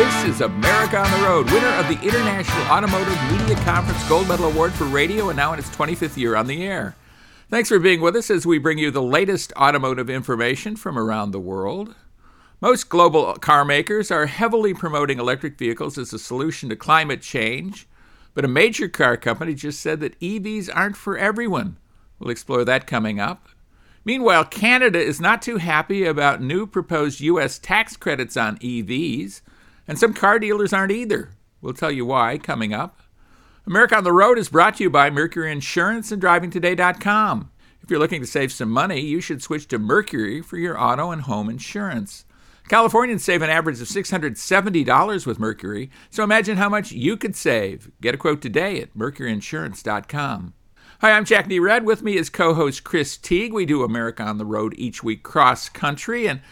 This is America on the Road, winner of the International Automotive Media Conference Gold Medal Award for Radio, and now in its 25th year on the air. Thanks for being with us as we bring you the latest automotive information from around the world. Most global car makers are heavily promoting electric vehicles as a solution to climate change, but a major car company just said that EVs aren't for everyone. We'll explore that coming up. Meanwhile, Canada is not too happy about new proposed U.S. tax credits on EVs, and some car dealers aren't either. We'll tell you why coming up. America on the Road is brought to you by Mercury Insurance and DrivingToday.com. If you're looking to save some money, you should switch to Mercury for your auto and home insurance. Californians save an average of $670 with Mercury, so imagine how much you could save. Get a quote today at MercuryInsurance.com. Hi, I'm Jack Nerad. With me is co-host Chris Teague. We do America on the Road each week cross-country, and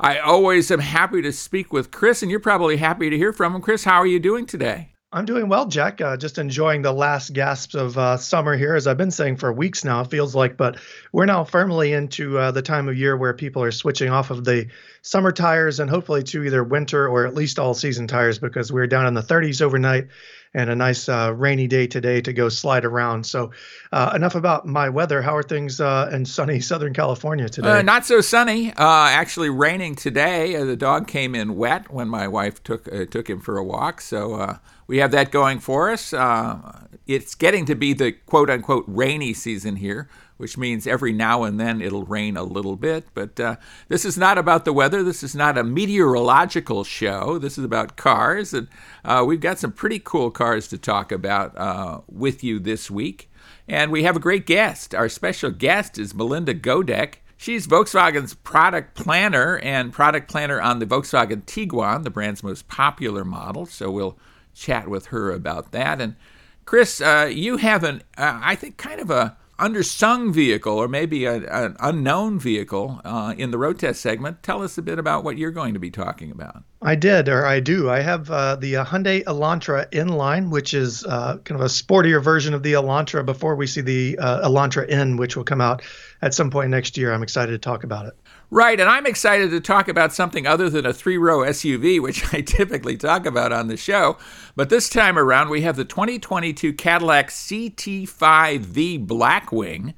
I always am happy to speak with Chris, and you're probably happy to hear from him. Chris, how are you doing today? I'm doing well, Jack. Just enjoying the last gasps of summer here, as I've been saying for weeks now, it feels like. But we're now firmly into the time of year where people are switching off of the summer tires and hopefully to either winter or at least all-season tires, because we're down in the 30s overnight and a nice rainy day today to go slide around. So enough about my weather. How are things in sunny Southern California today? Not so sunny. Actually raining today. The dog came in wet when my wife took him for a walk, so... we have that going for us. It's getting to be the quote-unquote rainy season here, which means every now and then it'll rain a little bit. But this is not about the weather. This is not a meteorological show. This is about cars. And we've got some pretty cool cars to talk about with you this week. And we have a great guest. Our special guest is Melinda Godek. She's Volkswagen's product planner and product planner on the Volkswagen Tiguan, the brand's most popular model. So we'll chat with her about that. And Chris, you have an, I think, kind of a undersung vehicle, or maybe an unknown vehicle in the road test segment. Tell us a bit about what you're going to be talking about. I do. I have the Hyundai Elantra inline, which is kind of a sportier version of the Elantra before we see the Elantra N, which will come out at some point next year. I'm excited to talk about it. Right, and I'm excited to talk about something other than a three-row SUV, which I typically talk about on the show. But this time around, we have the 2022 Cadillac CT5-V Blackwing,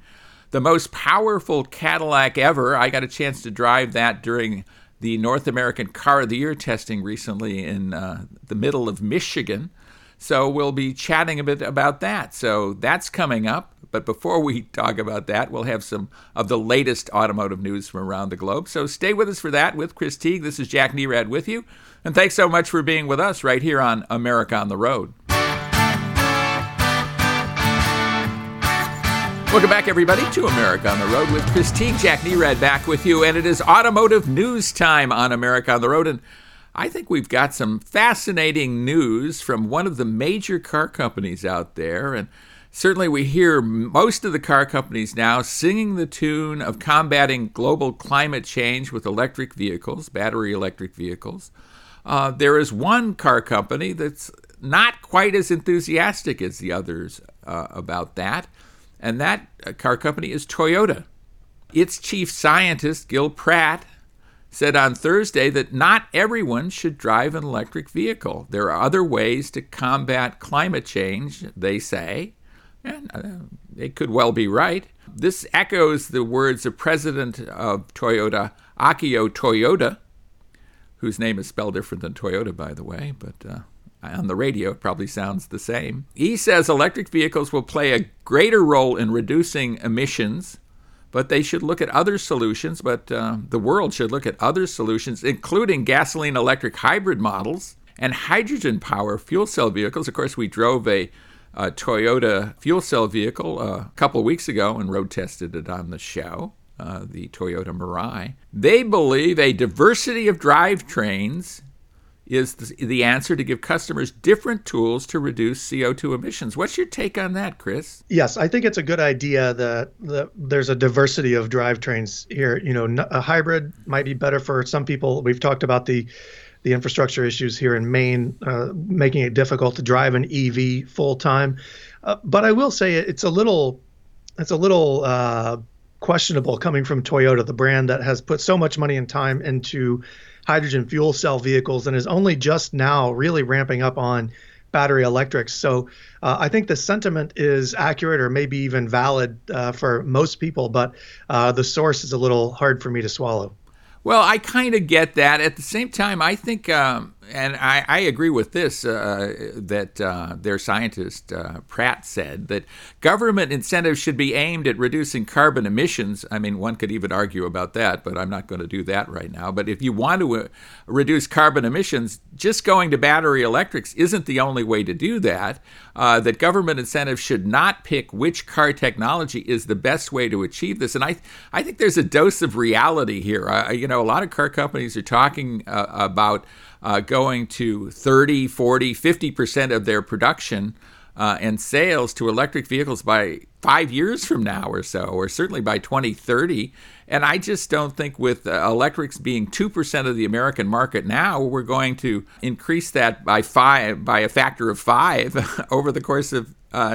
the most powerful Cadillac ever. I got a chance to drive that during the North American Car of the Year testing recently in the middle of Michigan. So we'll be chatting a bit about that. So that's coming up. But before we talk about that, we'll have some of the latest automotive news from around the globe. So stay with us for that with Chris Teague. This is Jack Nerad with you. And thanks so much for being with us right here on America on the Road. Welcome back, everybody, to America on the Road with Chris Teague. Jack Nerad back with you. And it is automotive news time on America on the Road. And I think we've got some fascinating news from one of the major car companies out there. And certainly we hear most of the car companies now singing the tune of combating global climate change with electric vehicles, battery electric vehicles. There is one car company that's not quite as enthusiastic as the others about that, and that car company is Toyota. Its chief scientist, Gil Pratt, said on Thursday that not everyone should drive an electric vehicle. There are other ways to combat climate change, they say. And they could well be right. This echoes the words of president of Toyota, Akio Toyoda, whose name is spelled different than Toyota, by the way, but on the radio it probably sounds the same. He says electric vehicles will play a greater role in reducing emissions, but they should look at other solutions, but the world should look at other solutions, including gasoline-electric hybrid models and hydrogen-powered fuel cell vehicles. Of course, we drove a Toyota fuel cell vehicle a couple of weeks ago and road tested it on the show, the Toyota Mirai. They believe a diversity of drivetrains is the answer to give customers different tools to reduce CO2 emissions. What's your take on that, Chris? Yes, I think it's a good idea that there's a diversity of drivetrains here. You know, a hybrid might be better for some people. We've talked about the infrastructure issues here in Maine, making it difficult to drive an EV full time. But I will say it's a little questionable coming from Toyota, the brand that has put so much money and time into hydrogen fuel cell vehicles and is only just now really ramping up on battery electrics. So I think the sentiment is accurate or maybe even valid for most people, but the source is a little hard for me to swallow. Well, I kind of get that. At the same time, I think, and I agree with this, that their scientist, Pratt, said that government incentives should be aimed at reducing carbon emissions. I mean, one could even argue about that, but I'm not going to do that right now. But if you want to reduce carbon emissions, just going to battery electrics isn't the only way to do that. That government incentives should not pick which car technology is the best way to achieve this. And I think there's a dose of reality here. A lot of car companies are talking about going to 30, 40, 50% of their production and sales to electric vehicles by 5 years from now or so, or certainly by 2030. And I just don't think with electrics being 2% of the American market now, we're going to increase that by a factor of 5 over the course of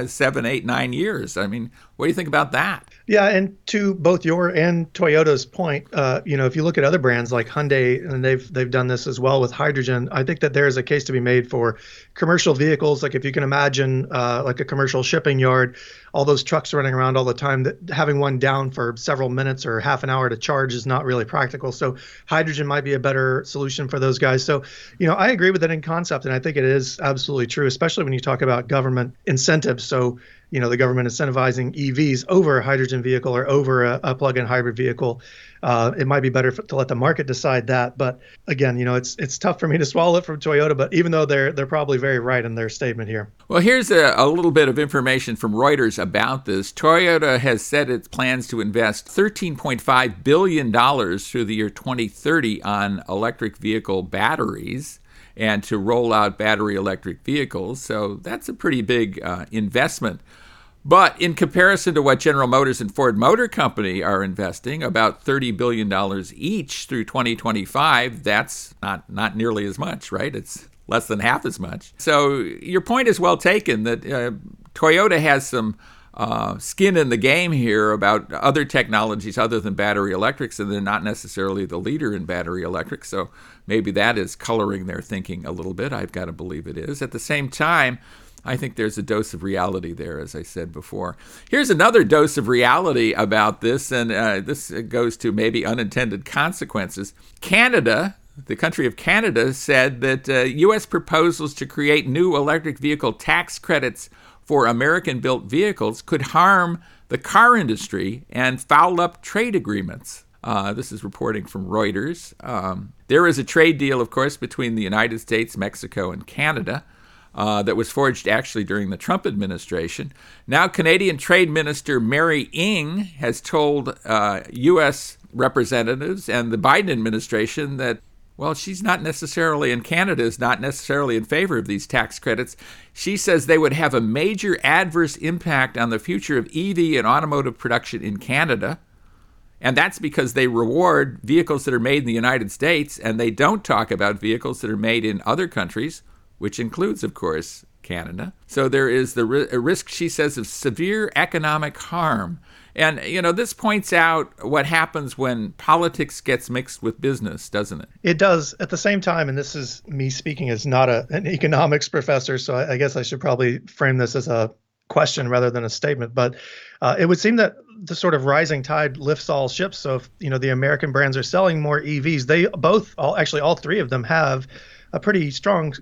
7, 8, 9 years. I mean, what do you think about that? Yeah, and to both your and Toyota's point, if you look at other brands like Hyundai, and they've done this as well with hydrogen, I think that there is a case to be made for commercial vehicles. Like if you can imagine like a commercial shipping yard, all those trucks running around all the time, that having one down for several minutes or half an hour to charge is not really practical. So hydrogen might be a better solution for those guys. So, I agree with that in concept, and I think it is absolutely true, especially when you talk about government incentives. So, the government incentivizing EVs over a hydrogen vehicle or over a plug-in hybrid vehicle. It might be better to let the market decide that. But again, it's tough for me to swallow it from Toyota, but even though they're probably very right in their statement here. Well, here's a little bit of information from Reuters about this. Toyota has said it plans to invest $13.5 billion through the year 2030 on electric vehicle batteries and to roll out battery electric vehicles. So that's a pretty big investment. But in comparison to what General Motors and Ford Motor Company are investing, about $30 billion each through 2025, that's not nearly as much, right? It's less than half as much. So your point is well taken that Toyota has some skin in the game here about other technologies other than battery electrics, and they're not necessarily the leader in battery electrics. So maybe that is coloring their thinking a little bit. I've got to believe it is. At the same time, I think there's a dose of reality there, as I said before. Here's another dose of reality about this, and this goes to maybe unintended consequences. Canada, the country of Canada, said that U.S. proposals to create new electric vehicle tax credits for American-built vehicles could harm the car industry and foul up trade agreements. This is reporting from Reuters. There is a trade deal, of course, between the United States, Mexico, and Canada. That was forged actually during the Trump administration. Now Canadian Trade Minister Mary Ng has told U.S. representatives and the Biden administration that, well, she's not necessarily, and Canada is not necessarily in favor of these tax credits. She says they would have a major adverse impact on the future of EV and automotive production in Canada. And that's because they reward vehicles that are made in the United States, and they don't talk about vehicles that are made in other countries, which includes, of course, Canada. So there is the risk, she says, of severe economic harm. And, this points out what happens when politics gets mixed with business, doesn't it? It does. At the same time, and this is me speaking as not an economics professor, so I guess I should probably frame this as a question rather than a statement, but it would seem that the sort of rising tide lifts all ships. So if, the American brands are selling more EVs, they both, all three of them have a pretty strong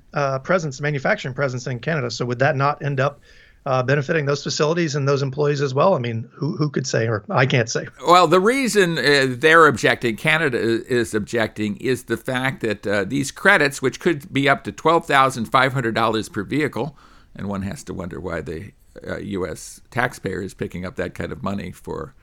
manufacturing presence in Canada. So would that not end up benefiting those facilities and those employees as well? I mean, who could say, or I can't say. Well, the reason they're objecting, Canada is objecting, is the fact that these credits, which could be up to $12,500 per vehicle, and one has to wonder why the U.S. taxpayer is picking up that kind of money for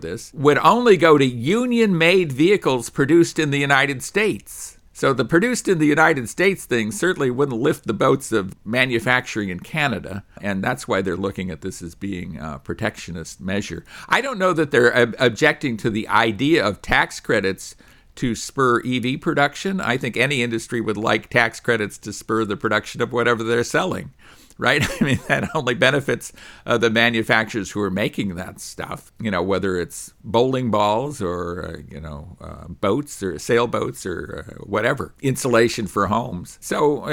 this, would only go to union-made vehicles produced in the United States. So the produced in the United States thing certainly wouldn't lift the boats of manufacturing in Canada, and that's why they're looking at this as being a protectionist measure. I don't know that they're objecting to the idea of tax credits to spur EV production. I think any industry would like tax credits to spur the production of whatever they're selling. right? I mean, that only benefits the manufacturers who are making that stuff, you know, whether it's bowling balls or, boats or sailboats or whatever, insulation for homes. So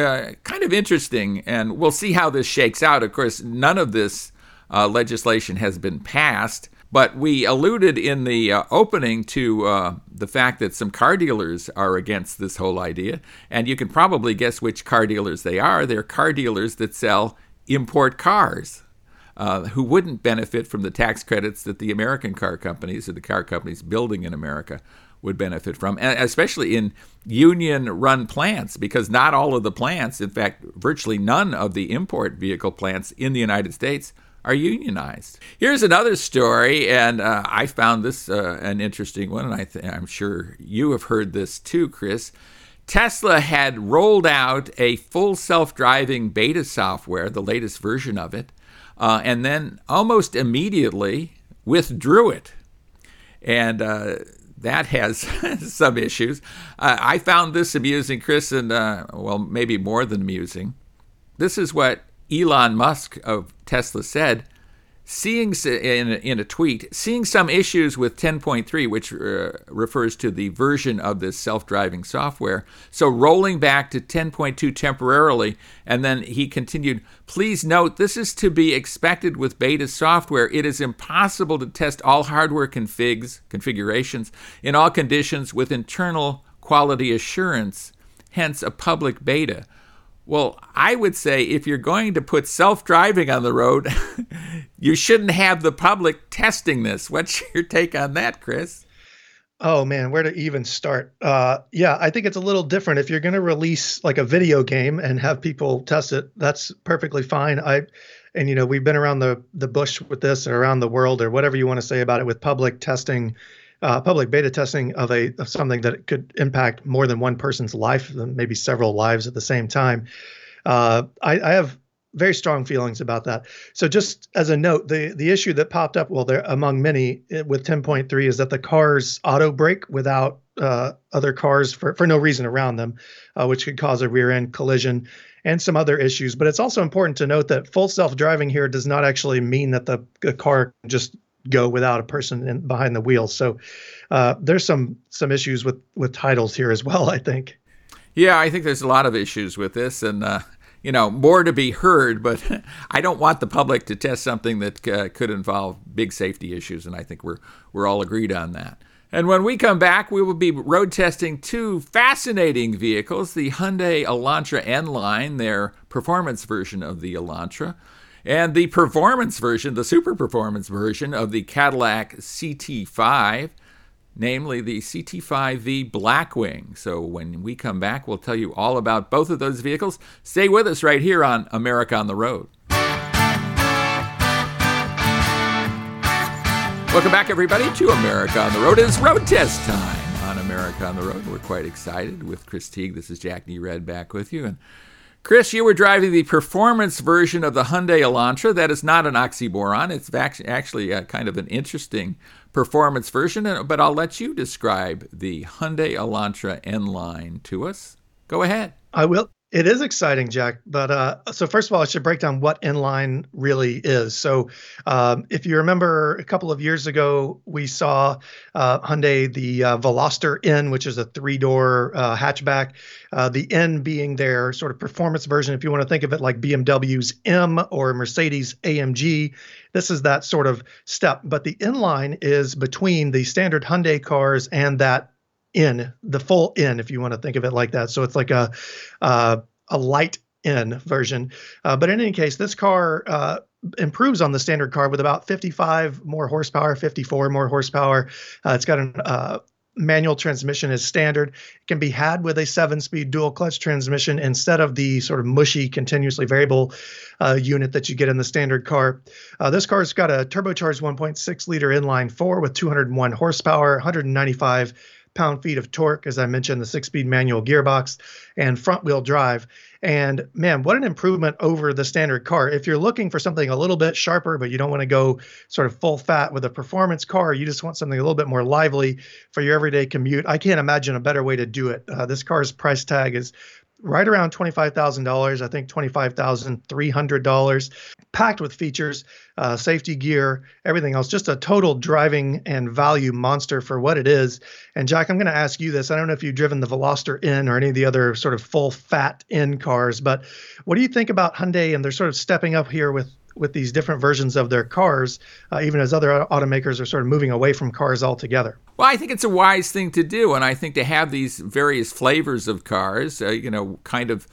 kind of interesting, and we'll see how this shakes out. Of course, none of this legislation has been passed. But we alluded in the opening to the fact that some car dealers are against this whole idea. And you can probably guess which car dealers they are. They're car dealers that sell import cars who wouldn't benefit from the tax credits that the American car companies or the car companies building in America would benefit from, and especially in union-run plants, because not all of the plants, in fact, virtually none of the import vehicle plants in the United States are unionized. Here's another story, and I found this an interesting one, and I'm sure you have heard this too, Chris. Tesla had rolled out a full self-driving beta software, the latest version of it, and then almost immediately withdrew it. And that has some issues. I found this amusing, Chris, and maybe more than amusing. This is what Elon Musk of Tesla said, seeing in a tweet, seeing some issues with 10.3, which refers to the version of this self-driving software, so rolling back to 10.2 temporarily, and then he continued, please note, this is to be expected with beta software. It is impossible to test all hardware configurations in all conditions with internal quality assurance, hence a public beta. Well, I would say if you're going to put self-driving on the road, you shouldn't have the public testing this. What's your take on that, Chris? Oh, man, where to even start? Yeah, I think it's a little different. If you're going to release like a video game and have people test it, that's perfectly fine. And we've been around the bush with this, or around the world, or whatever you want to say about it, with public testing. Public beta testing of something that could impact more than one person's life, maybe several lives at the same time. I have very strong feelings about that. So just as a note, the issue that popped up, well, there among many with 10.3, is that the cars auto brake without other cars for no reason around them, which could cause a rear end collision and some other issues. But it's also important to note that full self-driving here does not actually mean that the car just go without a person behind the wheel. So there's some issues with titles here as well, I think. Yeah, I think there's a lot of issues with this, and more to be heard, but I don't want the public to test something that could involve big safety issues, and I think we're all agreed on that. And when we come back, we will be road testing two fascinating vehicles, the Hyundai Elantra N-Line, their performance version of the Elantra, and the performance version, the super performance version of the Cadillac CT5, namely the CT5-V Blackwing. So when we come back, we'll tell you all about both of those vehicles. Stay with us right here on America on the Road. Welcome back, everybody, to America on the Road. It's road test time on America on the Road. We're quite excited with Chris Teague. This is Jack Nerad back with you. And Chris, you were driving the performance version of the Hyundai Elantra. That is not an oxymoron. It's actually a kind of an interesting performance version, but I'll let you describe the Hyundai Elantra N-Line to us. Go ahead. I will. It is exciting, Jack. But so first of all, I should break down what N-Line really is. So if you remember, a couple of years ago, we saw Hyundai, the Veloster N, which is a three-door hatchback, the N being their sort of performance version. If you want to think of it like BMW's M or Mercedes AMG, this is that sort of step. But the N-Line is between the standard Hyundai cars and that N, the full N, if you want to think of it like that. So it's like a light N version. But in any case, this car improves on the standard car with about 55 more horsepower, 54 more horsepower. It's got an manual transmission as standard. It can be had with a 7-speed dual clutch transmission instead of the sort of mushy continuously variable unit that you get in the standard car. This car's got a turbocharged 1.6 liter inline 4 with 201 horsepower, 195 pound-feet of torque, as I mentioned, the 6-speed manual gearbox, and front-wheel drive. And man, what an improvement over the standard car. If you're looking for something a little bit sharper, but you don't want to go sort of full fat with a performance car, you just want something a little bit more lively for your everyday commute, I can't imagine a better way to do it. This car's price tag is right around $25,000, I think $25,300, packed with features, safety gear, everything else, just a total driving and value monster for what it is. And Jack, I'm going to ask you this. I don't know if you've driven the Veloster N or any of the other sort of full fat N cars, but what do you think about Hyundai and they're sort of stepping up here with these different versions of their cars, even as other automakers are sort of moving away from cars altogether? Well, I think it's a wise thing to do. And I think to have these various flavors of cars, kind of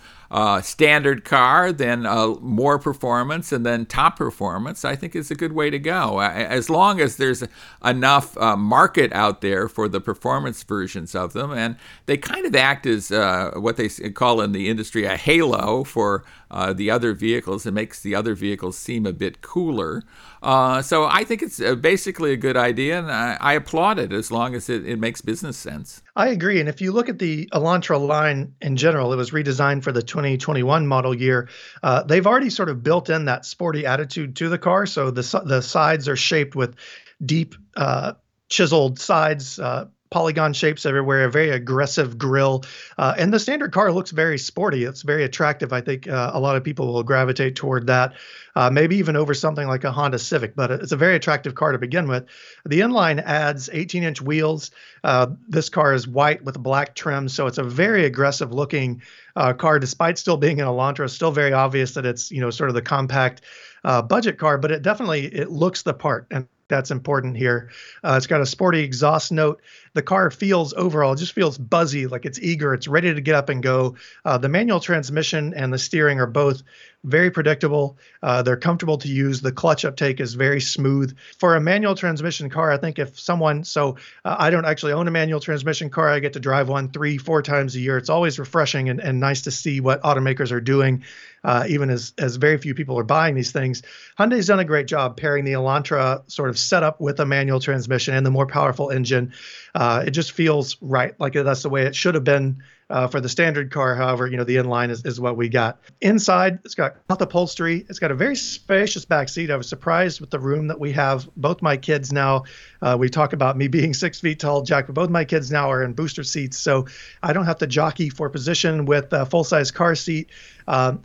standard car, then more performance, and then top performance, I think is a good way to go. As long as there's enough market out there for the performance versions of them. And they kind of act as what they call in the industry a halo for the other vehicles. It makes the other vehicles seem a bit cooler. So I think it's basically a good idea, and I applaud it as long as it makes business sense. I agree. And if you look at the Elantra line in general, it was redesigned for the 2021 model year. They've already sort of built in that sporty attitude to the car. So the sides are shaped with deep chiseled sides, polygon shapes everywhere, a very aggressive grille. And the standard car looks very sporty. It's very attractive. I think a lot of people will gravitate toward that, maybe even over something like a Honda Civic, but it's a very attractive car to begin with. The inline adds 18-inch wheels. This car is white with black trim, so it's a very aggressive looking car, despite still being an Elantra. It's still very obvious that it's, sort of the compact budget car, but it definitely looks the part. And that's important here. It's got a sporty exhaust note. The car overall just feels buzzy, like it's eager. It's ready to get up and go. The manual transmission and the steering are both very predictable. They're comfortable to use. The clutch uptake is very smooth. For a manual transmission car, I think I don't actually own a manual transmission car. I get to drive one 3-4 times a year. It's always refreshing and nice to see what automakers are doing, even as very few people are buying these things. Hyundai's done a great job pairing the Elantra sort of setup with a manual transmission and the more powerful engine. It just feels right, like that's the way it should have been for the standard car. However, the inline is what we got. Inside, it's got cloth upholstery. It's got a very spacious back seat. I was surprised with the room that we have. Both my kids now, we talk about me being 6 feet tall, Jack, but both my kids now are in booster seats, so I don't have to jockey for position with a full-size car seat,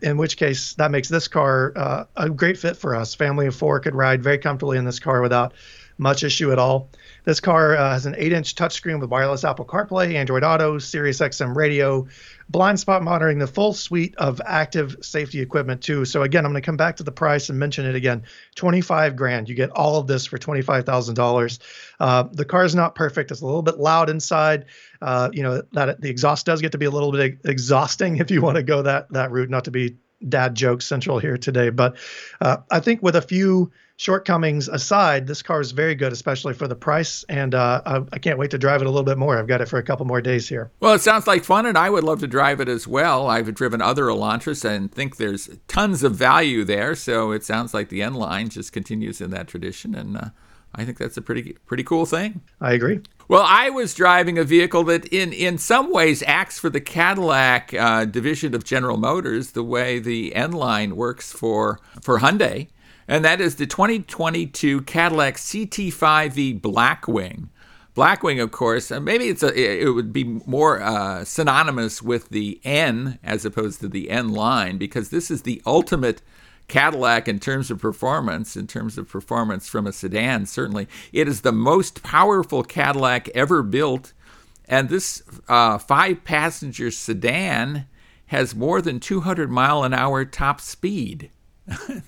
in which case that makes this car a great fit for us. Family of four could ride very comfortably in this car without much issue at all. This car has an 8-inch touchscreen with wireless Apple CarPlay, Android Auto, Sirius XM radio, blind spot monitoring, the full suite of active safety equipment too. So again, I'm going to come back to the price and mention it again. $25,000. You get all of this for $25,000. The car is not perfect. It's a little bit loud inside. That the exhaust does get to be a little bit exhausting if you want to go that route. Not to be dad joke central here today, but I think with a few shortcomings aside, this car is very good, especially for the price, and I can't wait to drive it a little bit more. I've got it for a couple more days here. Well, it sounds like fun, and I would love to drive it as well. I've driven other Elantras and think there's tons of value there, so it sounds like the N-Line just continues in that tradition, and I think that's a pretty cool thing. I agree. Well, I was driving a vehicle that in some ways acts for the Cadillac division of General Motors the way the N-Line works for Hyundai, and that is the 2022 Cadillac CT5-V Blackwing. Blackwing, of course, maybe it would be more synonymous with the N as opposed to the N-Line, because this is the ultimate Cadillac in terms of performance from a sedan, certainly. It is the most powerful Cadillac ever built, and this 5-passenger sedan has more than 200-mile-an-hour top speed.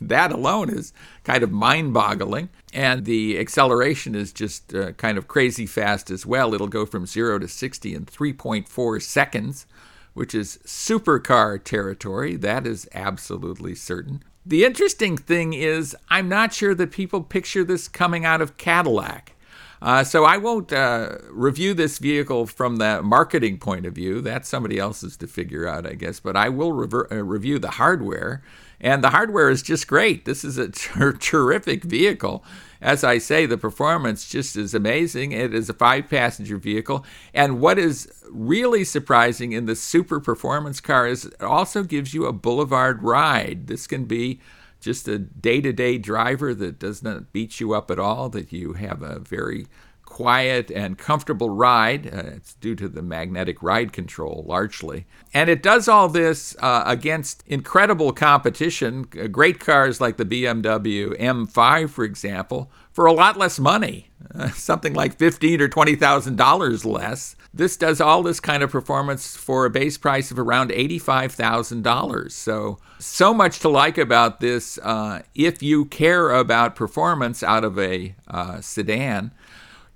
That alone is kind of mind-boggling, and the acceleration is just kind of crazy fast as well. It'll go from 0 to 60 in 3.4 seconds, which is supercar territory. That is absolutely certain. The interesting thing is, I'm not sure that people picture this coming out of Cadillac. So I won't review this vehicle from the marketing point of view. That's somebody else's to figure out, I guess. But I will review the hardware. And the hardware is just great. This is a terrific vehicle. As I say, the performance just is amazing. It is a 5-passenger vehicle. And what is really surprising in the super performance car is it also gives you a boulevard ride. This can be just a day-to-day driver that does not beat you up at all, that you have a very quiet and comfortable ride. It's due to the magnetic ride control, largely. And it does all this against incredible competition, great cars like the BMW M5, for example, for a lot less money, something like $15,000 or $20,000 less. This does all this kind of performance for a base price of around $85,000. So much to like about this if you care about performance out of a sedan.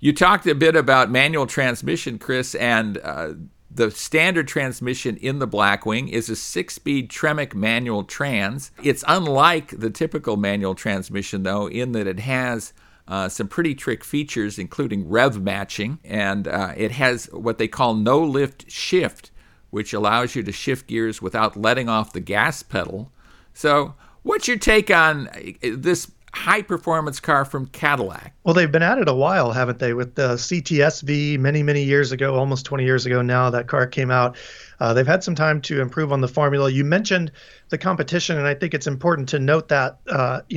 You talked a bit about manual transmission, Chris, and the standard transmission in the Blackwing is a 6-speed Tremec manual trans. It's unlike the typical manual transmission, though, in that it has some pretty trick features, including rev matching, and it has what they call no-lift shift, which allows you to shift gears without letting off the gas pedal. So what's your take on this high-performance car from Cadillac? Well, they've been at it a while, haven't they? With the CT4-V many, many years ago, almost 20 years ago now, that car came out. They've had some time to improve on the formula. You mentioned the competition, and I think it's important to note that, the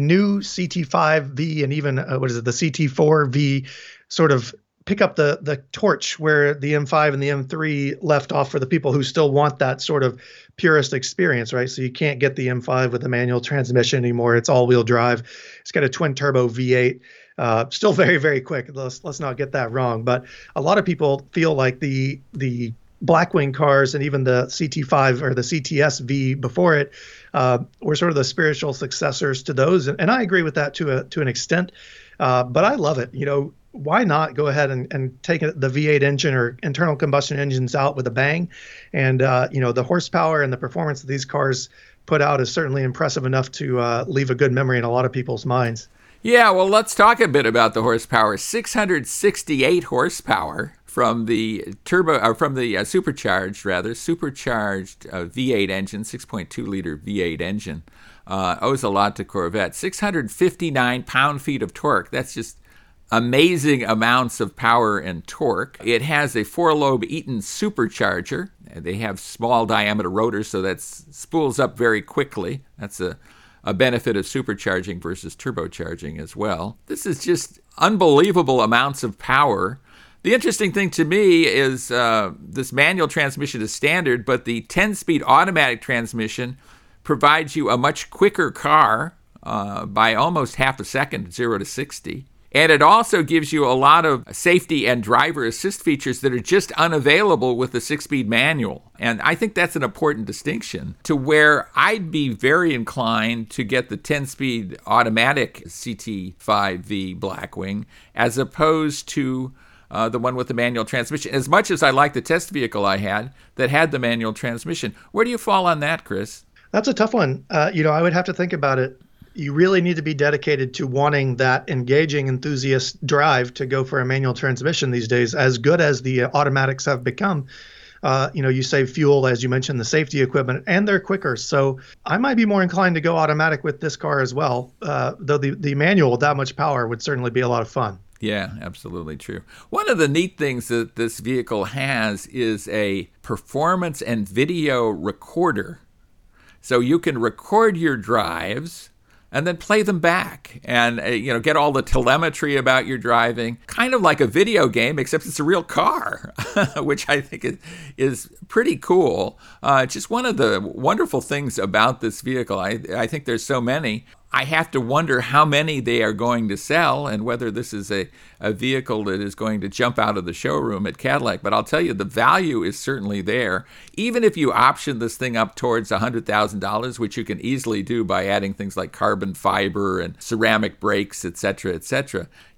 new CT5-V and even, the CT4-V sort of pick up the torch where the M5 and the M3 left off for the people who still want that sort of purist experience, right? So you can't get the M5 with a manual transmission anymore. It's all-wheel drive. It's got a twin-turbo V8. Still very, very quick. Let's not get that wrong. But a lot of people feel like the Blackwing cars and even the CT5 or the CTS-V before it were sort of the spiritual successors to those. And I agree with that to an extent. But I love it. Why not go ahead and take the V8 engine or internal combustion engines out with a bang? And, the horsepower and the performance that these cars put out is certainly impressive enough to leave a good memory in a lot of people's minds. Yeah, well, let's talk a bit about the horsepower. 668 horsepower from the supercharged V8 engine, 6.2-liter V8 engine. Owes a lot to Corvette. 659 pound-feet of torque. That's just amazing amounts of power and torque. It has a 4-lobe Eaton supercharger. They have small diameter rotors, so that spools up very quickly. That's a benefit of supercharging versus turbocharging as well. This is just unbelievable amounts of power. The interesting thing to me is this manual transmission is standard, but the 10-speed automatic transmission provides you a much quicker car by almost half a second, 0 to 60. And it also gives you a lot of safety and driver assist features that are just unavailable with the 6-speed manual. And I think that's an important distinction to where I'd be very inclined to get the 10-speed automatic CT5-V Blackwing as opposed to the one with the manual transmission. As much as I like the test vehicle I had that had the manual transmission. Where do you fall on that, Chris? That's a tough one. I would have to think about it. You really need to be dedicated to wanting that engaging enthusiast drive to go for a manual transmission these days, as good as the automatics have become. You save fuel, as you mentioned, the safety equipment, and they're quicker. So I might be more inclined to go automatic with this car as well, though the manual with that much power would certainly be a lot of fun. Yeah, absolutely true. One of the neat things that this vehicle has is a performance and video recorder. So you can record your drives and then play them back and, get all the telemetry about your driving, kind of like a video game, except it's a real car, which I think is pretty cool. Just one of the wonderful things about this vehicle. I think there's so many. I have to wonder how many they are going to sell and whether this is a vehicle that is going to jump out of the showroom at Cadillac. But I'll tell you, the value is certainly there. Even if you option this thing up towards $100,000, which you can easily do by adding things like carbon fiber and ceramic brakes, et cetera,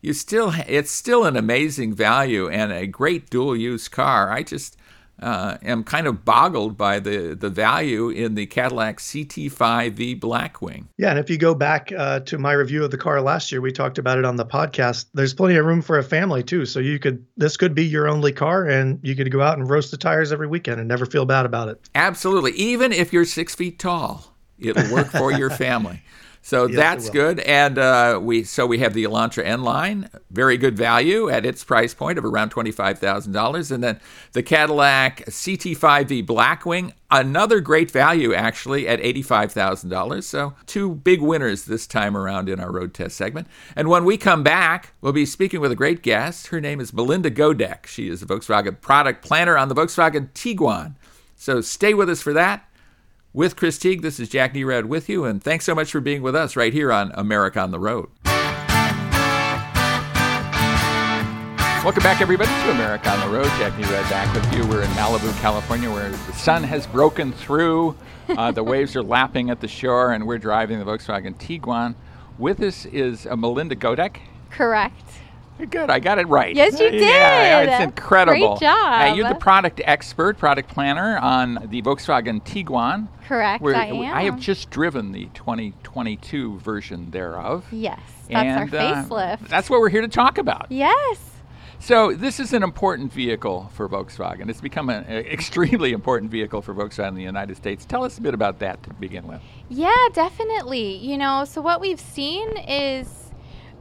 it's still an amazing value and a great dual-use car. I just am kind of boggled by the value in the Cadillac CT5-V Blackwing. Yeah, and if you go back to my review of the car last year, we talked about it on the podcast. There's plenty of room for a family too, so this could be your only car, and you could go out and roast the tires every weekend and never feel bad about it. Absolutely, even if you're 6 feet tall, it'll work for your family. So yes, that's good. And we have the Elantra N-Line, very good value at its price point of around $25,000. And then the Cadillac CT5-V Blackwing, another great value actually at $85,000. So two big winners this time around in our road test segment. And when we come back, we'll be speaking with a great guest. Her name is Melinda Godek. She is a Volkswagen product planner on the Volkswagen Tiguan. So stay with us for that. With Chris Teague, this is Jack Nerad with you, and thanks so much for being with us right here on America on the Road. Welcome back, everybody, to America on the Road. Jack Nerad back with you. We're in Malibu, California, where the sun has broken through. The waves are lapping at the shore, and we're driving the Volkswagen Tiguan. With us is Melinda Godek. Correct. Good, I got it right. Yes, you did. Yeah, it's incredible. Great job. You're the product expert, product planner on the Volkswagen Tiguan. Correct, I am. I have just driven the 2022 version thereof. Yes, that's our facelift. That's what we're here to talk about. Yes. So this is an important vehicle for Volkswagen. It's become an extremely important vehicle for Volkswagen in the United States. Tell us a bit about that to begin with. Yeah, definitely. So what we've seen is,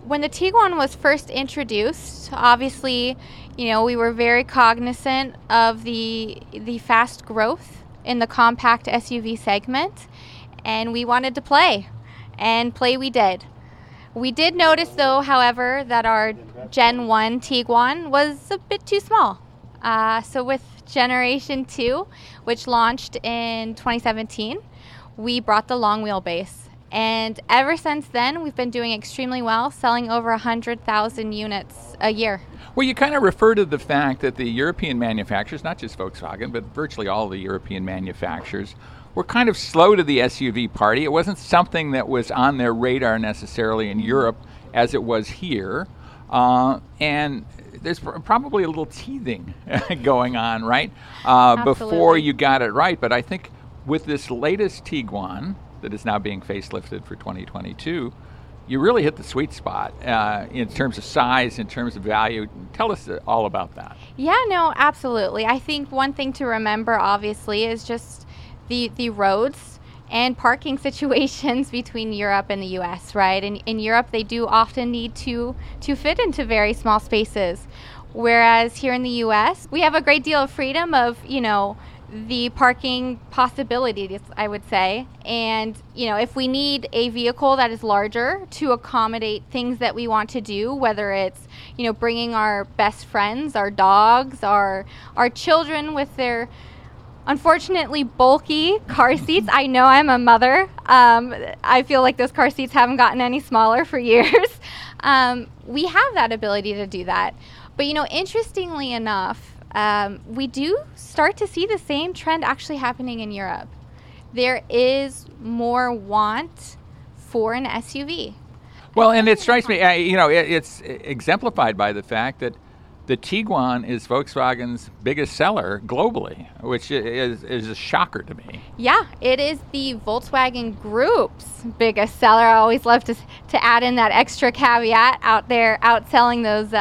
when the Tiguan was first introduced, obviously, we were very cognizant of the fast growth in the compact SUV segment, and we wanted to play, and we did. We did notice, though, however, that our Gen 1 Tiguan was a bit too small. So with Generation 2, which launched in 2017, we brought the long wheelbase. And ever since then, we've been doing extremely well, selling over 100,000 units a year. Well, you kind of refer to the fact that the European manufacturers, not just Volkswagen, but virtually all the European manufacturers, were kind of slow to the SUV party. It wasn't something that was on their radar necessarily in Europe as it was here. And there's probably a little teething going on, right? Before you got it right. But I think with this latest Tiguan, that is now being facelifted for 2022, you really hit the sweet spot in terms of size, in terms of value. Tell us all about that. Yeah, no, absolutely. I think one thing to remember, obviously, is just the roads and parking situations between Europe and the U.S., right? In Europe, they do often need to fit into very small spaces, whereas here in the U.S., we have a great deal of freedom of, the parking possibilities, I would say. And, if we need a vehicle that is larger to accommodate things that we want to do, whether it's, bringing our best friends, our dogs, our children with their unfortunately bulky car seats. I know I'm a mother. I feel like those car seats haven't gotten any smaller for years. We have that ability to do that. But, interestingly enough, we do start to see the same trend actually happening in Europe. There is more want for an SUV. Well, and it strikes me, it's exemplified by the fact that the Tiguan is Volkswagen's biggest seller globally, which is a shocker to me. Yeah, it is the Volkswagen Group's biggest seller. I always love to add in that extra caveat out there, outselling those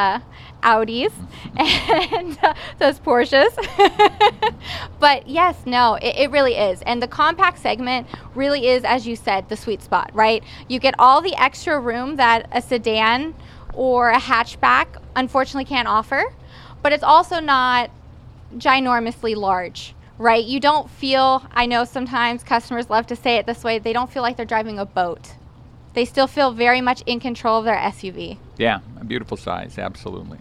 Audis and those Porsches. But yes, it really is. And the compact segment really is, as you said, the sweet spot, right? You get all the extra room that a sedan or a hatchback unfortunately can't offer, but it's also not ginormously large, right? You don't feel, I know sometimes customers love to say it this way, they don't feel like they're driving a boat. They still feel very much in control of their SUV. Yeah, a beautiful size, absolutely.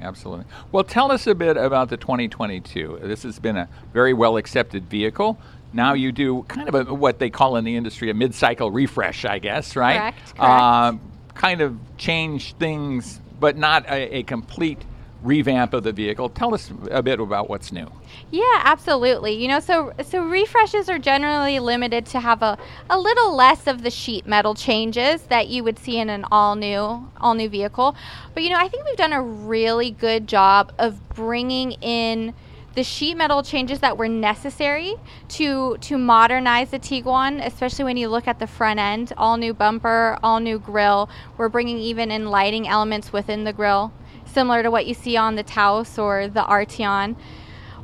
Well, tell us a bit about the 2022. This has been a very well-accepted vehicle. Now you do kind of what they call in the industry a mid-cycle refresh, I guess, right? Correct. Kind of change things, but not a complete revamp of the vehicle. Tell us a bit about what's new. Yeah, absolutely. So refreshes are generally limited to have a little less of the sheet metal changes that you would see in an all new vehicle. But I think we've done a really good job of bringing in the sheet metal changes that were necessary to modernize the Tiguan, especially when you look at the front end, all new bumper, all new grille. We're bringing even in lighting elements within the grille, similar to what you see on the Taos or the Arteon.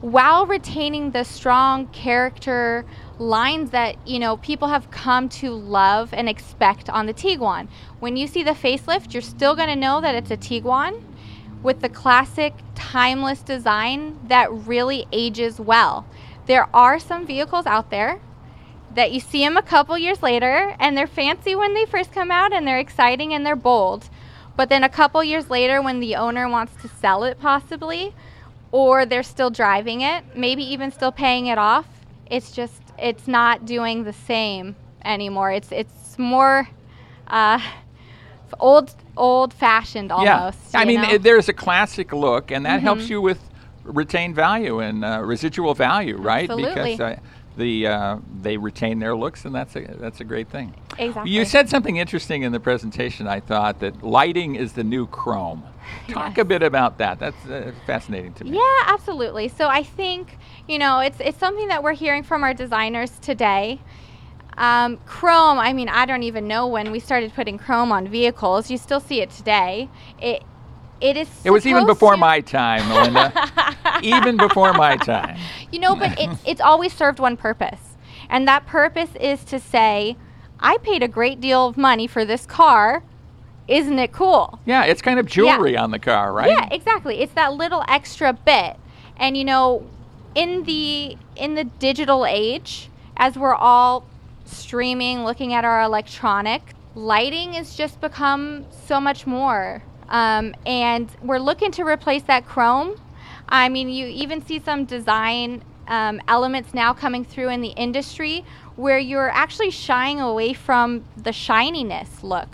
while retaining the strong character lines that, you know, people have come to love and expect on the Tiguan. When you see the facelift, you're still going to know that it's a Tiguan with the classic timeless design that really ages well. There are some vehicles out there that you see them a couple years later and they're fancy when they first come out and they're exciting and they're bold. But then a couple years later when the owner wants to sell it possibly, or they're still driving it, maybe even still paying it off, it's just, it's not doing the same anymore. It's more old-fashioned almost. Yeah. I mean, there's a classic look, and that helps you with retained value and residual value, right? Absolutely. Because they retain their looks, and that's a great thing. Exactly. You said something interesting in the presentation, I thought, that lighting is the new chrome. Talk a bit about that. That's fascinating to me. Yeah, absolutely. So I think, you know, it's something that we're hearing from our designers today. Chrome, I mean, I don't even know when we started putting chrome on vehicles. You still see it today. It was even before my time, Melinda. Even before my time. You know, but it's always served one purpose. And that purpose is to say, I paid a great deal of money for this car. Isn't it cool? Yeah, it's kind of jewelry on the car, right? Yeah, exactly. It's that little extra bit. And, you know, in the digital age, as we're all streaming, looking at our electronic, lighting has just become so much more. And we're looking to replace that chrome. I mean, you even see some design elements now coming through in the industry where you're actually shying away from the shininess look.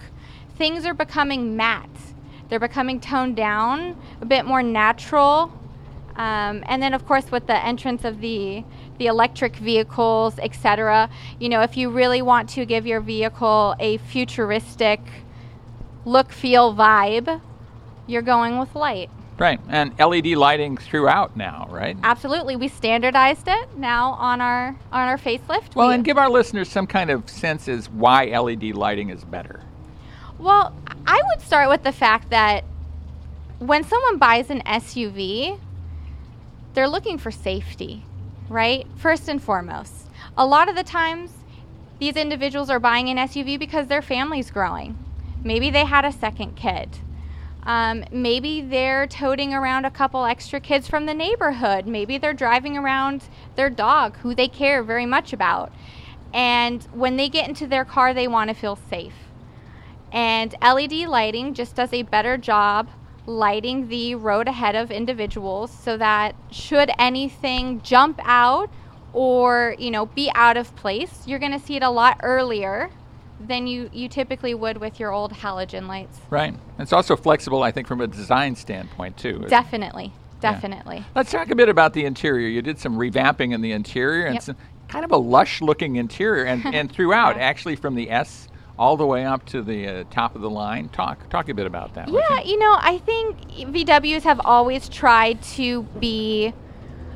Things are becoming matte. They're becoming toned down, a bit more natural. And then, of course, with the entrance of the electric vehicles, et cetera, you know, if you really want to give your vehicle a futuristic look, feel, vibe, you're going with light. Right, and LED lighting throughout now, right? Absolutely, we standardized it now on our facelift. Well, and give our listeners some kind of sense as why LED lighting is better. Well, I would start with the fact that when someone buys an SUV, they're looking for safety, right? First and foremost. A lot of the times, these individuals are buying an SUV because their family's growing. Maybe they had a second kid. Maybe they're toting around a couple extra kids from the neighborhood. Maybe they're driving around their dog, who they care very much about. And when they get into their car, they want to feel safe. And LED lighting just does a better job lighting the road ahead of individuals so that should anything jump out or, you know, be out of place, you're going to see it a lot earlier than you typically would with your old halogen lights. Right. It's also flexible, I think, from a design standpoint, too. Definitely. Yeah. Let's talk a bit about the interior. You did some revamping in the interior and some kind of a lush-looking interior and throughout, actually, from the S all the way up to the top of the line. Talk a bit about that. Yeah, you know, I think VWs have always tried to be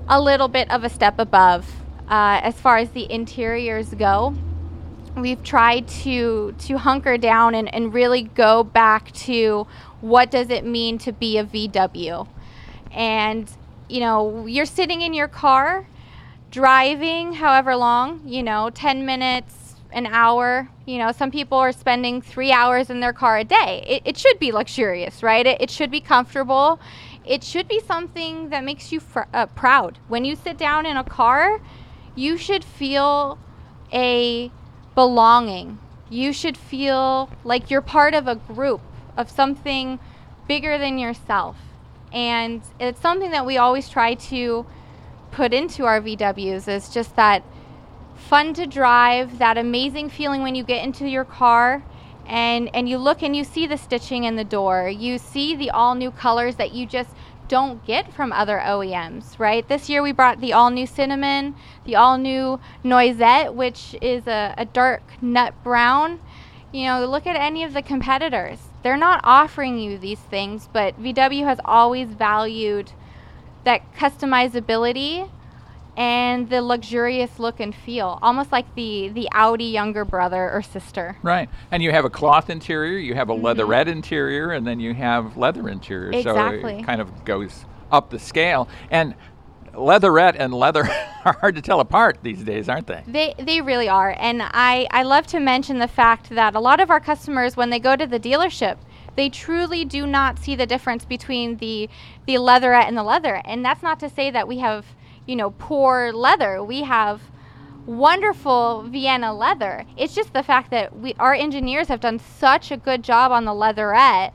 a little bit of a step above as far as the interiors go. We've tried to hunker down and really go back to what does it mean to be a VW. And, you know, you're sitting in your car, driving however long, you know, 10 minutes, an hour. You know, some people are spending 3 hours in their car a day. It should be luxurious, right? It should be comfortable. It should be something that makes you proud. When you sit down in a car, you should feel a belonging. You should feel like you're part of a group, of something bigger than yourself. And it's something that we always try to put into our VWs is just that fun to drive, that amazing feeling when you get into your car and you look and you see the stitching in the door. You see the all-new colors that you just don't get from other OEMs, right? This year we brought the all-new cinnamon, the all-new noisette, which is a dark nut brown. You know, look at any of the competitors. They're not offering you these things, but VW has always valued that customizability and the luxurious look and feel, almost like the Audi younger brother or sister. Right. And you have a cloth interior, you have a leatherette interior, and then you have leather interior. Exactly. So it kind of goes up the scale. And leatherette and leather are hard to tell apart these days, aren't they? They really are. And I love to mention the fact that a lot of our customers, when they go to the dealership, they truly do not see the difference between the leatherette and the leather. And that's not to say that we have, you know, poor leather. We have wonderful Vienna leather. It's just the fact that our engineers have done such a good job on the leatherette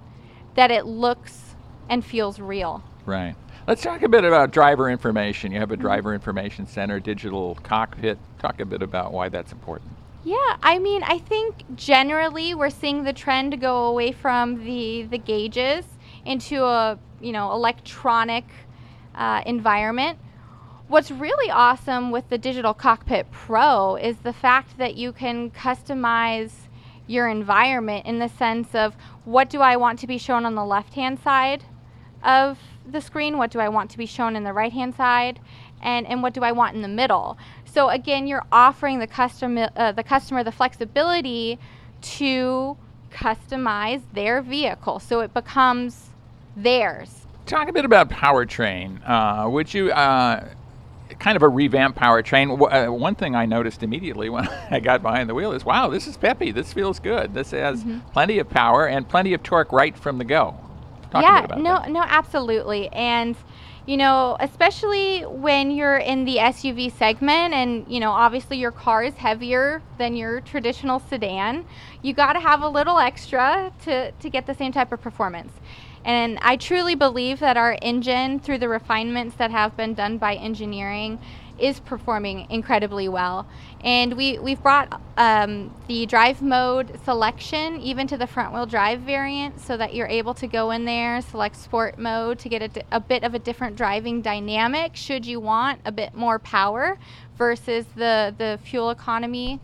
that it looks and feels real. Right. Let's talk a bit about driver information. You have a driver information center, digital cockpit. Talk a bit about why that's important. Yeah, I mean, I think generally we're seeing the trend go away from the gauges into a, you know, electronic environment. What's really awesome with the Digital Cockpit Pro is the fact that you can customize your environment in the sense of, what do I want to be shown on the left-hand side of the screen, what do I want to be shown in the right hand side, and what do I want in the middle. So again, you're offering the customer the flexibility to customize their vehicle so it becomes theirs. Talk a bit about powertrain. Kind of a revamped powertrain. One thing I noticed immediately when I got behind the wheel is, wow, this is peppy, this feels good, this has plenty of power and plenty of torque right from the go. No, absolutely. And, you know, especially when you're in the SUV segment and, you know, obviously your car is heavier than your traditional sedan, you got to have a little extra to get the same type of performance. And I truly believe that our engine, through the refinements that have been done by engineering, is performing incredibly well. And we've brought the drive mode selection even to the front wheel drive variant so that you're able to go in there, select sport mode to get a bit of a different driving dynamic should you want a bit more power versus the fuel economy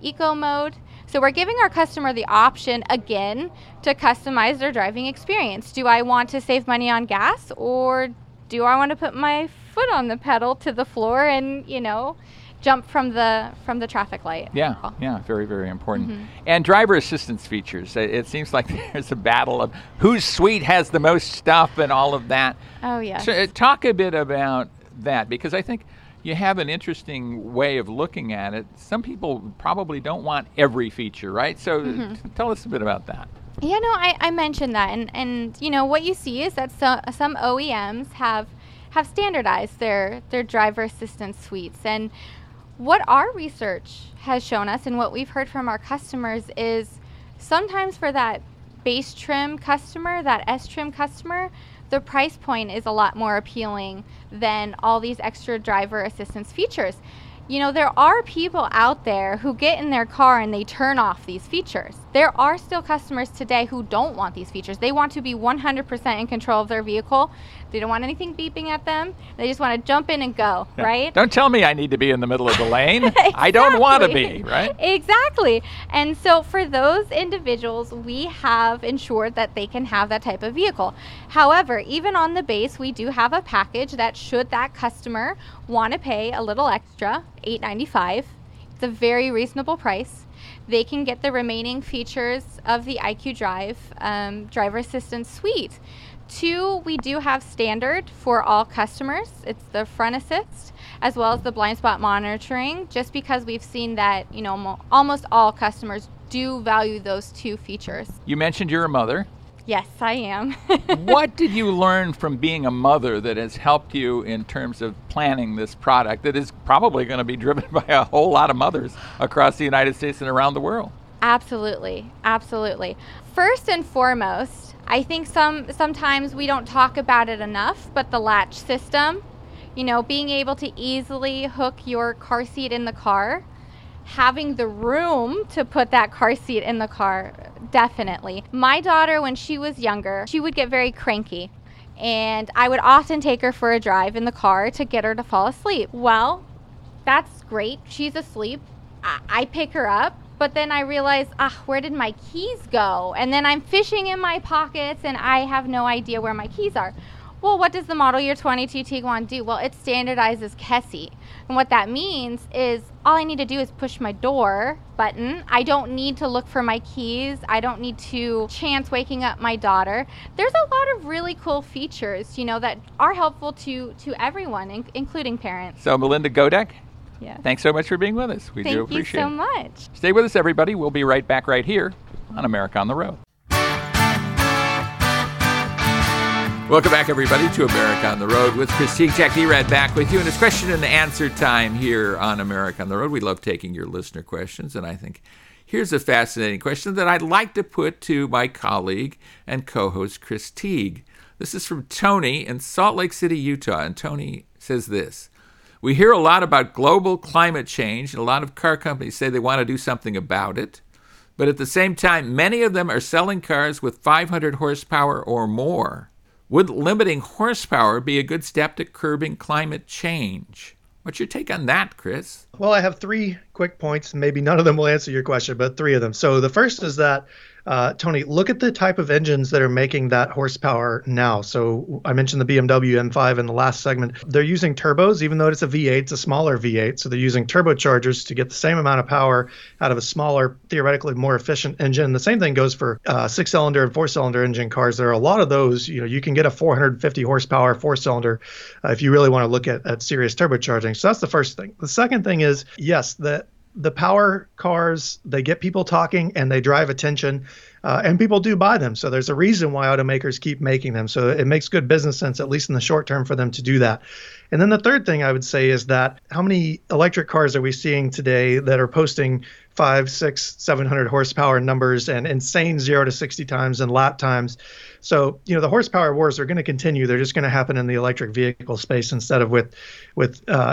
eco mode. So we're giving our customer the option again to customize their driving experience. Do I want to save money on gas, or do I want to put my foot on the pedal to the floor and, you know, jump from the traffic light? Yeah, very, very important. And driver assistance features. It seems like there's a battle of whose suite has the most stuff and all of that. Oh, yes. So talk a bit about that, because I think you have an interesting way of looking at it. Some people probably don't want every feature, right? So tell us a bit about that. Yeah, no, I mentioned that. And you know, what you see is that some OEMs have standardized their driver assistance suites. And what our research has shown us and what we've heard from our customers is sometimes for that base trim customer, that S-trim customer, the price point is a lot more appealing than all these extra driver assistance features. You know, there are people out there who get in their car and they turn off these features. There are still customers today who don't want these features. They want to be 100% in control of their vehicle. They don't want anything beeping at them. They just want to jump in and go, right? Don't tell me I need to be in the middle of the lane. Exactly. I don't want to be, right? Exactly. And so for those individuals, we have ensured that they can have that type of vehicle. However, even on the base, we do have a package that should that customer want to pay a little extra, $895. It's a very reasonable price. They can get the remaining features of the IQ Drive driver assistance suite. Two, we do have standard for all customers. It's the front assist as well as the blind spot monitoring, just because we've seen that, you know, almost all customers do value those two features. You mentioned you're a mother. Yes, I am. What did you learn from being a mother that has helped you in terms of planning this product that is probably going to be driven by a whole lot of mothers across the United States and around the world? Absolutely. First and foremost, I think sometimes we don't talk about it enough, but the latch system, you know, being able to easily hook your car seat in the car, having the room to put that car seat in the car. Definitely. My daughter, when she was younger, she would get very cranky, and I would often take her for a drive in the car to get her to fall asleep. Well, that's great. She's asleep. I pick her up, but then I realize, where did my keys go? And then I'm fishing in my pockets, and I have no idea where my keys are. Well, what does the model year 22 Tiguan do? Well, it standardizes KESI. And what that means is all I need to do is push my door button. I don't need to look for my keys. I don't need to chance waking up my daughter. There's a lot of really cool features, you know, that are helpful to everyone, including parents. So Melinda Godek, yeah, thanks so much for being with us. We do appreciate it. Thank you so much. Stay with us, everybody. We'll be right back right here on America on the Road. Welcome back, everybody, to America on the Road with Chris Teague. Jack Nerad back with you. And it's question and answer time here on America on the Road. We love taking your listener questions. And I think here's a fascinating question that I'd like to put to my colleague and co-host, Chris Teague. This is from Tony in Salt Lake City, Utah. And Tony says this: we hear a lot about global climate change, and a lot of car companies say they want to do something about it. But at the same time, many of them are selling cars with 500 horsepower or more. Would limiting horsepower be a good step to curbing climate change? What's your take on that, Chris? Well, I have three quick points. Maybe none of them will answer your question, but three of them. So the first is that, Tony, look at the type of engines that are making that horsepower now. So I mentioned the BMW M5 in the last segment. They're using turbos, even though it's a V8, it's a smaller V8. So they're using turbochargers to get the same amount of power out of a smaller, theoretically more efficient engine. The same thing goes for six-cylinder and four-cylinder engine cars. There are a lot of those. You know, you can get a 450 horsepower four-cylinder if you really want to look at serious turbocharging. So that's the first thing. The second thing is, yes, the power cars, they get people talking and they drive attention, and people do buy them. So there's a reason why automakers keep making them. So it makes good business sense, at least in the short term, for them to do that. And then the third thing I would say is that how many electric cars are we seeing today that are posting 500, 600, 700 horsepower numbers and insane 0 to 60 times and lap times? So, you know, the horsepower wars are going to continue. They're just going to happen in the electric vehicle space instead of with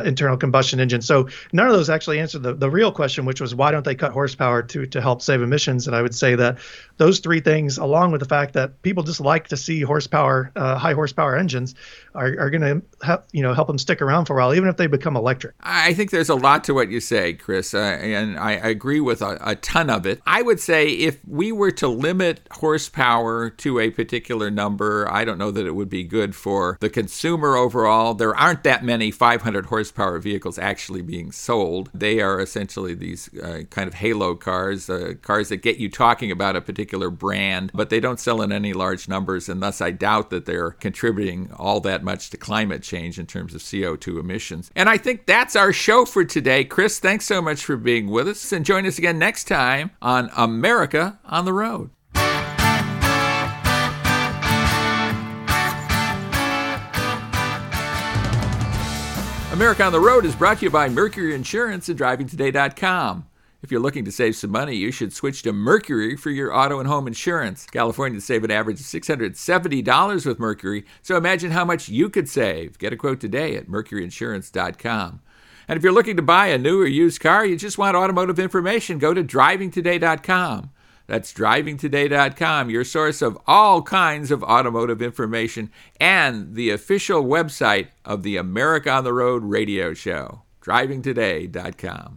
internal combustion engines. So none of those actually answer the real question, which was why don't they cut horsepower to help save emissions? And I would say that those three things, along with the fact that people just like to see horsepower, high horsepower engines, are going to help them stick around for a while, even if they become electric. I think there's a lot to what you say, Chris, and I agree with a ton of it. I would say if we were to limit horsepower to a particular number, I don't know that it would be good for the consumer overall. There aren't that many 500 horsepower vehicles actually being sold. They are essentially these kind of halo cars, cars that get you talking about a particular brand, but they don't sell in any large numbers, and thus I doubt that they're contributing all that much to climate change in terms of CO2 emissions. And I think that's our show for today. Chris, thanks so much for being with us. Enjoy. Join us again next time on America on the Road. America on the Road is brought to you by Mercury Insurance and DrivingToday.com. If you're looking to save some money, you should switch to Mercury for your auto and home insurance. Californians save an average of $670 with Mercury, so imagine how much you could save. Get a quote today at MercuryInsurance.com. And if you're looking to buy a new or used car, you just want automotive information, go to DrivingToday.com. That's DrivingToday.com, your source of all kinds of automotive information and the official website of the America on the Road radio show, DrivingToday.com.